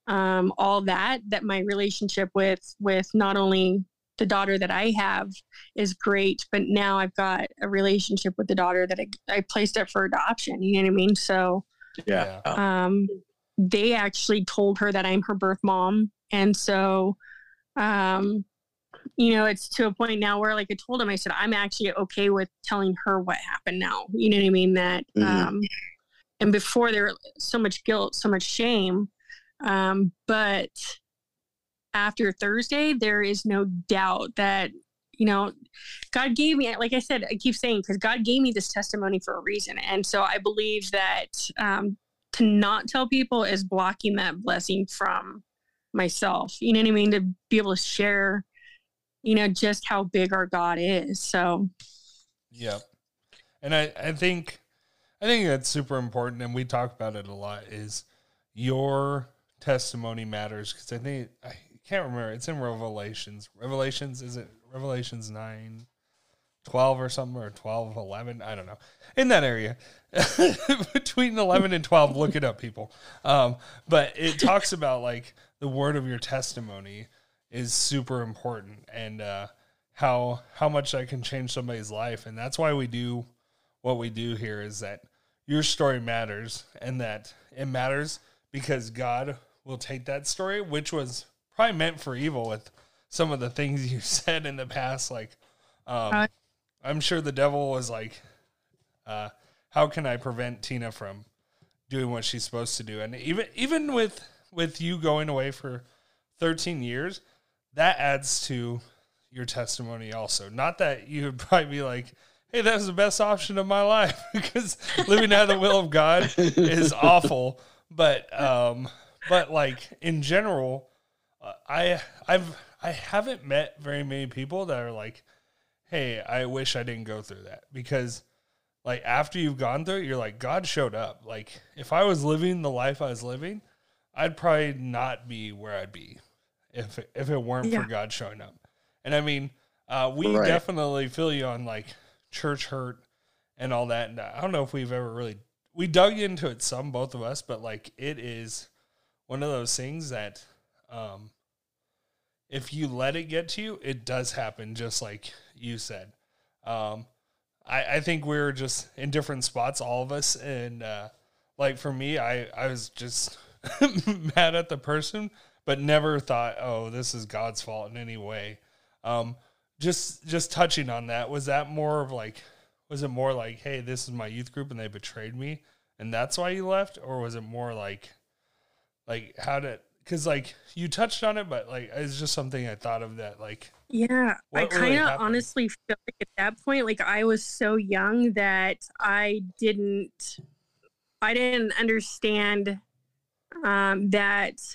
all that my relationship with not only the daughter that I have is great, but now I've got a relationship with the daughter that I placed up for adoption. You know what I mean? So yeah, they actually told her that I'm her birth mom. And so, you know, it's to a point now where, like, I told him, I said, I'm actually okay with telling her what happened now. You know what I mean? That, and before there was so much guilt, so much shame. But after Thursday, there is no doubt that, you know, God gave me, like I said, I keep saying, because God gave me this testimony for a reason. And so I believe that, to not tell people is blocking that blessing from myself. You know what I mean? To be able to share, you know, just how big our God is. So, yeah. And I think that's super important. And we talk about it a lot, is your testimony matters. 'Cause I think, I can't remember, it's in Revelations. Is it Revelations 9:12 or something, or 12:11? I don't know. In that area, between 11 and 12, look it up, people. But it talks about, like, the word of your testimony is super important, and how much that can change somebody's life. And that's why we do what we do here, is that your story matters, and that it matters because God will take that story, which was probably meant for evil with some of the things you said in the past. Like, I'm sure the devil was like, how can I prevent Tina from doing what she's supposed to do? And even with you going away for 13 years, that adds to your testimony also. Not that you would probably be like, hey, that was the best option of my life, because living out of the will of God is awful. But like, in general, I haven't met very many people that are like, hey, I wish I didn't go through that, because, like, after you've gone through it, you're like, God showed up. Like, if I was living the life I was living, I'd probably not be where I'd be if it weren't for God showing up. And I mean, we definitely feel you on, like, church hurt and all that. And I don't know if we've ever really, we dug into it some, both of us, but, like, it is one of those things that, if you let it get to you, it does happen, just like you said. I think we're just in different spots, all of us. And, like, for me, I was just mad at the person, but never thought, oh, this is God's fault in any way. Just touching on that, was it more like, hey, this is my youth group and they betrayed me and that's why you left? Or was it more like how did, because, like, you touched on it, but, like, it's just something I thought of that, like, yeah, I kind of really honestly feel like at that point, like, I was so young that I didn't understand that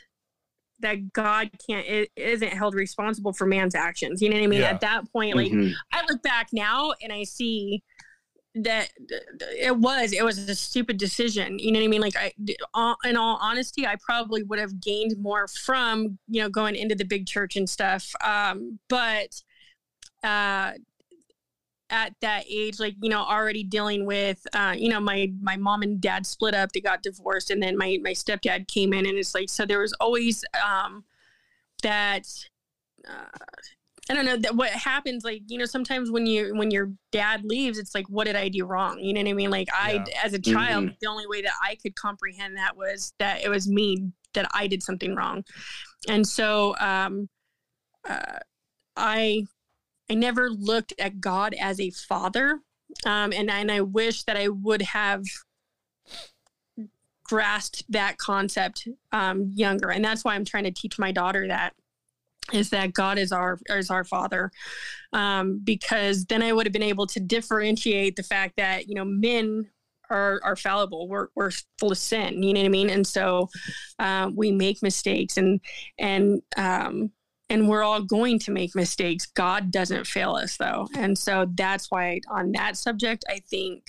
God isn't held responsible for man's actions. You know what I mean? Yeah. At that point, like, I look back now and I see that it was a stupid decision. You know what I mean? Like, in all honesty, I probably would have gained more from, you know, going into the big church and stuff. But at that age, like, you know, already dealing with, you know, my mom and dad split up, they got divorced. And then my stepdad came in, and it's like, so there was always, I don't know, that what happens, like, you know, sometimes when your dad leaves, it's like, what did I do wrong? You know what I mean? Like, as a child, the only way that I could comprehend that was that it was me, that I did something wrong. And so, I never looked at God as a father. And I wish that I would have grasped that concept younger. And that's why I'm trying to teach my daughter that, is that God is our father. Because then I would have been able to differentiate the fact that, you know, men are fallible. We're full of sin. You know what I mean? And so we make mistakes and And we're all going to make mistakes. God doesn't fail us, though. And so that's why on that subject, I think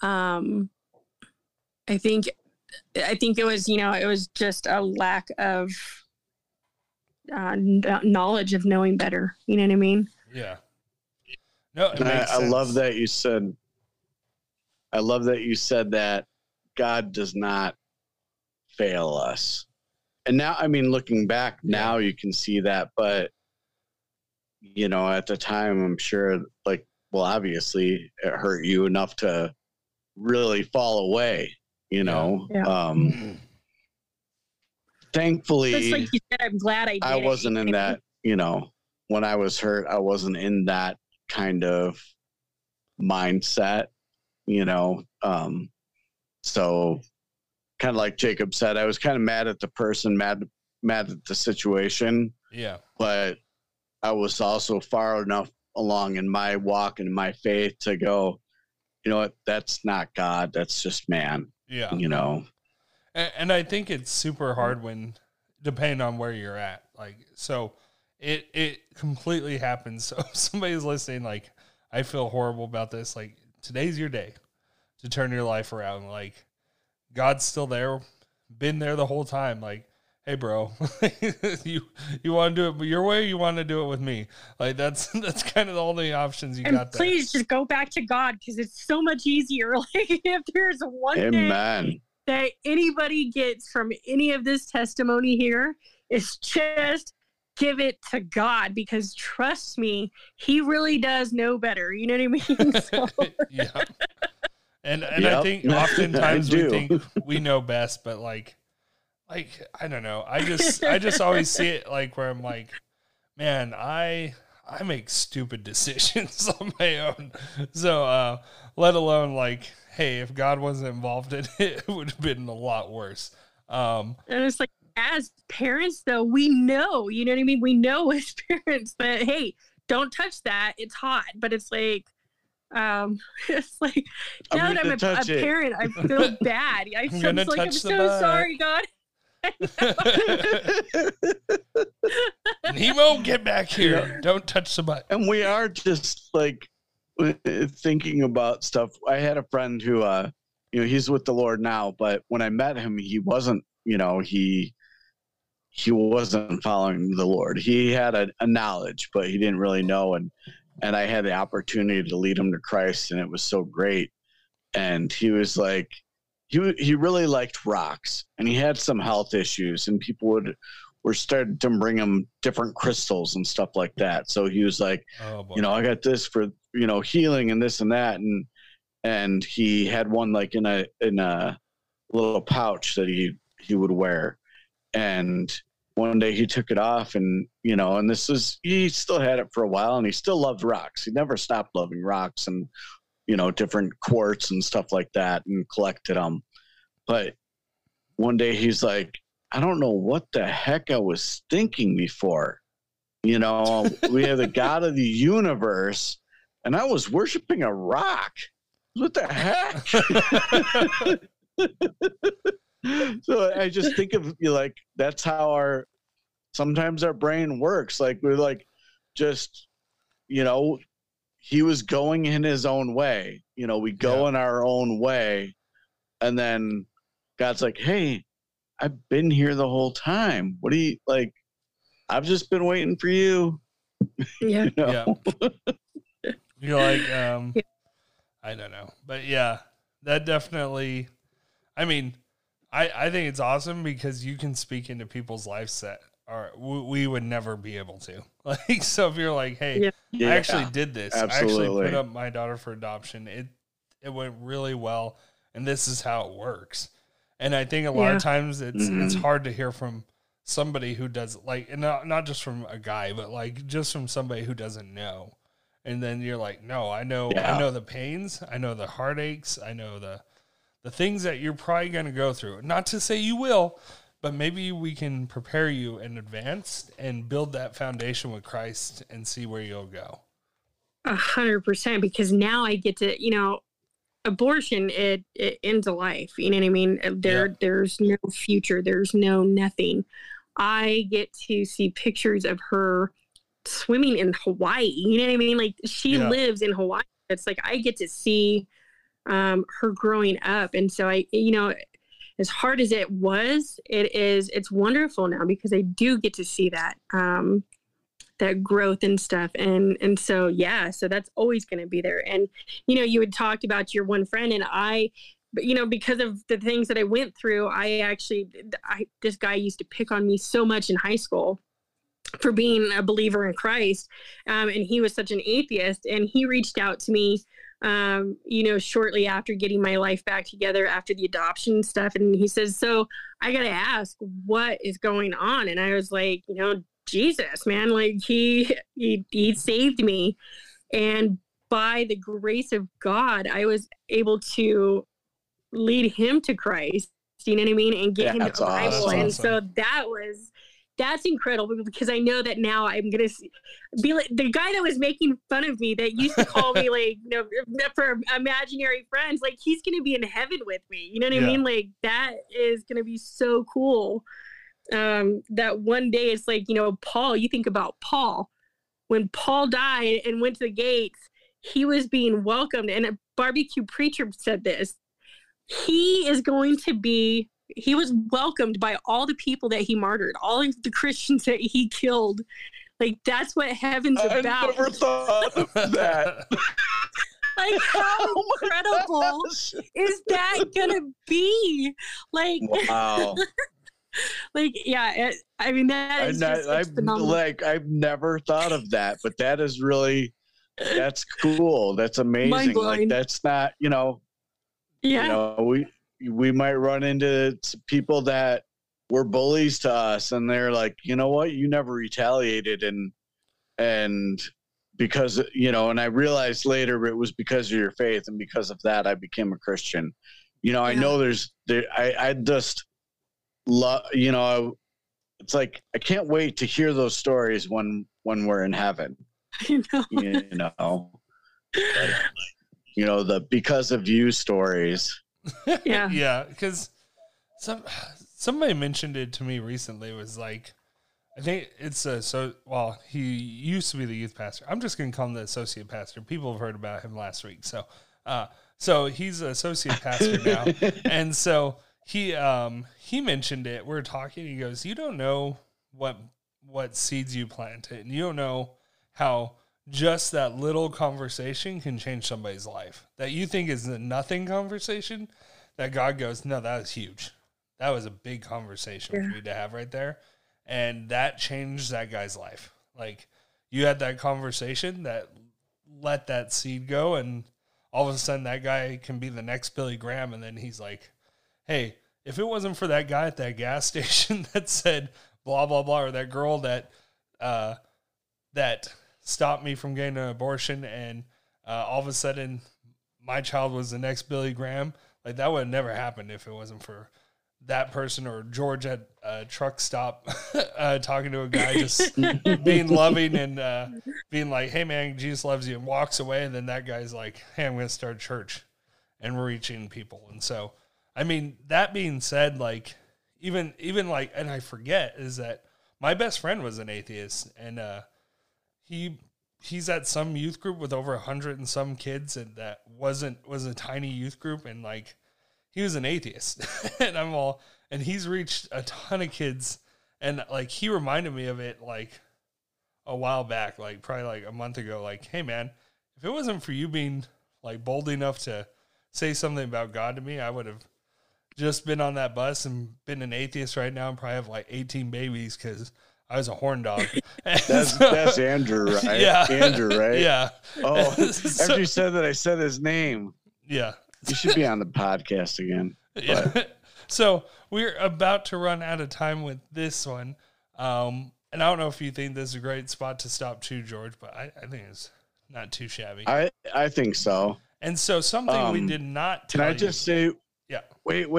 it was, it was just a lack of knowledge of knowing better. You know what I mean? Yeah. No, it makes sense. I love that you said that God does not fail us. And now, I mean, looking back now, you can see that, but at the time, I'm sure, obviously it hurt you enough to really fall away, Yeah. Thankfully, just like you said, I'm glad I wasn't in that, when I was hurt, I wasn't in that kind of mindset, so kind of like Jacob said, I was kind of mad at the person, mad at the situation. Yeah. But I was also far enough along in my walk and my faith to go, what? That's not God. That's just man. Yeah. And I think it's super hard when, depending on where you're at, so it completely happens. So if somebody's listening, I feel horrible about this. Today's your day to turn your life around. God's still there, been there the whole time. Hey, bro, you want to do it your way, or you want to do it with me? That's kind of the only options got there. Please just go back to God, because it's so much easier. If there's one day that anybody gets from any of this testimony here, it's just give it to God, because trust me, He really does know better. You know what I mean? So. Yeah. And yep. I think oftentimes we think we know best, but I don't know. I just always see it where I'm man, I make stupid decisions on my own. So let alone hey, if God wasn't involved in it, it would have been a lot worse. And it's as parents though, we know, you know what I mean? We know as parents that hey, don't touch that. It's hot, but it's now that I'm a parent, I feel bad. I'm so sorry, God. Nemo, get back here. Yeah. Don't touch the butt. And we are just thinking about stuff. I had a friend who, he's with the Lord now, but when I met him, he wasn't, he wasn't following the Lord. He had a knowledge, but he didn't really know. And I had the opportunity to lead him to Christ, and it was so great. And he was he really liked rocks, and he had some health issues, and people were starting to bring him different crystals and stuff like that. So he was I got this for, healing and this and that. And he had one in a little pouch that he would wear. And one day he took it off and he still had it for a while, and he still loved rocks. He never stopped loving rocks and, different quartz and stuff like that, and collected them. But one day he's I don't know what the heck I was thinking before. We have the God of the universe, and I was worshiping a rock. What the heck? So I just think of that's how sometimes our brain works. We're he was going in his own way. We go in our own way, and then God's hey, I've been here the whole time. What do you I've just been waiting for you. Yeah. Yeah. You're I don't know. But yeah, that definitely, I think it's awesome because you can speak into people's lives that we would never be able to. So if you're hey, I actually did this. Absolutely. I actually put up my daughter for adoption. It went really well, and this is how it works. And I think a lot of times it's hard to hear from somebody who does and not just from a guy, but just from somebody who doesn't know. And then you're no, I know, I know the pains, I know the heartaches, I know the things that you're probably going to go through. Not to say you will, but maybe we can prepare you in advance and build that foundation with Christ and see where you'll go. 100%, because now I get to, abortion, it ends a life. You know what I mean? There's no future. There's no nothing. I get to see pictures of her swimming in Hawaii. You know what I mean? Like, she lives in Hawaii. It's like, I get to see her growing up. And so I, you know, as hard as it was, it's wonderful now because I do get to see that, that growth and stuff. And so, yeah, so that's always going to be there. And, you know, you had talked about your one friend, and I, you know, because of the things that I went through, I this guy used to pick on me so much in high school for being a believer in Christ. And he was such an atheist, and he reached out to me, you know, shortly after getting my life back together after the adoption stuff. And he says, so I got to ask, what is going on? And I was like, you know, Jesus, man, like he saved me. And by the grace of God, I was able to lead him to Christ. You know what I mean? And get him to the Bible. Awesome. And so that's incredible, because I know that now I'm going to be like the guy that was making fun of me that used to call me like, you know, for imaginary friends, like he's going to be in heaven with me. You know what I mean? Like that is going to be so cool. That one day it's like, you know, Paul, you think about Paul, when Paul died and went to the gates, he was being welcomed. And a barbecue preacher said this, he was welcomed by all the people that he martyred, all of the Christians that he killed. Like, that's what heaven's about. I never thought of that. Like, how incredible is that gonna be? Like, wow. Like, yeah, I mean, that is just phenomenal. Like, I've never thought of that, but that is really, that's cool. That's amazing. Like, that's not, you know, you know, we might run into people that were bullies to us, and they're like, you know what, you never retaliated. And because, you know, and I realized later it was because of your faith. And because of that, I became a Christian. You know, I know I just love, you know, it's like, I can't wait to hear those stories when we're in heaven, I know. You know, like, you know, the, because of you stories. Yeah. Yeah. Cause somebody mentioned it to me recently. It was like, I think it's he used to be the youth pastor. I'm just going to call him the associate pastor. People have heard about him last week. So he's an associate pastor now. And so he mentioned it. We're talking, he goes, you don't know what seeds you planted, and you don't know how just that little conversation can change somebody's life that you think is a nothing conversation, that God goes, no, that was huge. That was a big conversation for you to have right there. And that changed that guy's life. Like, you had that conversation that let that seed go. And all of a sudden that guy can be the next Billy Graham. And then he's like, hey, if it wasn't for that guy at that gas station that said blah, blah, blah, or that girl that, that stopped me from getting an abortion, and all of a sudden my child was the next Billy Graham, like that would have never happened if it wasn't for that person, or George at a truck stop talking to a guy just being loving and being like, hey man, Jesus loves you, and walks away. And then that guy's like, hey, I'm going to start a church and we're reaching people. And so, I mean, that being said, like even like, and I forget, is that my best friend was an atheist, and he's at some youth group with over 100 and some kids, and that was a tiny youth group, and like he was an atheist. And and he's reached a ton of kids, and like he reminded me of it like a while back, like probably like a month ago, like, hey man, if it wasn't for you being like bold enough to say something about God to me, I would have just been on that bus and been an atheist right now and probably have like 18 babies because I was a horn dog. That's Andrew, right? Yeah. Andrew, right? Yeah. Oh, after you said that, I said his name. Yeah. You should be on the podcast again. Yeah. But. So we're about to run out of time with this one. And I don't know if you think this is a great spot to stop too, George, but I think it's not too shabby. I think so. And so something we did not tell you. Can I just say... Yeah. Wait.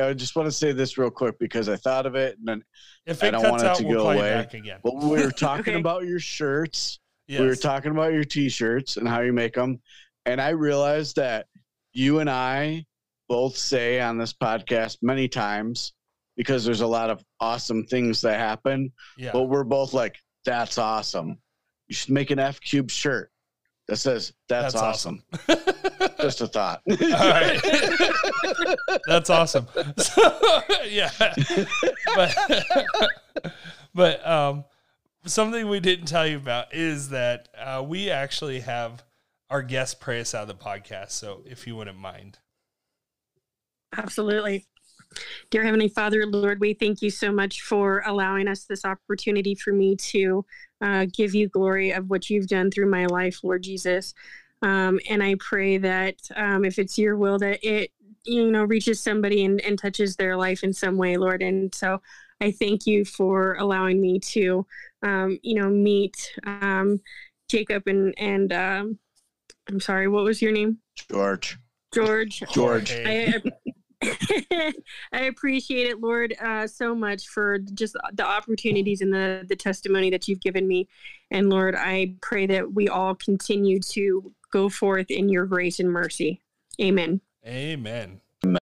I just want to say this real quick because I thought of it, and then if I don't want it to go away. But we were talking about your shirts. Yes. We were talking about your T-shirts and how you make them. And I realized that you and I both say on this podcast many times because there's a lot of awesome things that happen. Yeah. But we're both like, that's awesome. You should make an F Cube shirt that says, that's awesome. Awesome. Just a thought. All right. That's awesome. So, yeah. But something we didn't tell you about is that we actually have our guests pray us out of the podcast. So if you wouldn't mind. Absolutely. Dear Heavenly Father, Lord, we thank you so much for allowing us this opportunity for me to give you glory of what you've done through my life, Lord Jesus. And I pray that if it's your will, that it, you know, reaches somebody and touches their life in some way, Lord. And so I thank you for allowing me to, you know, meet Jacob and I'm sorry, what was your name? George. I appreciate it, Lord, so much for just the opportunities and the testimony that you've given me. And Lord, I pray that we all continue to go forth in your grace and mercy. Amen. Amen.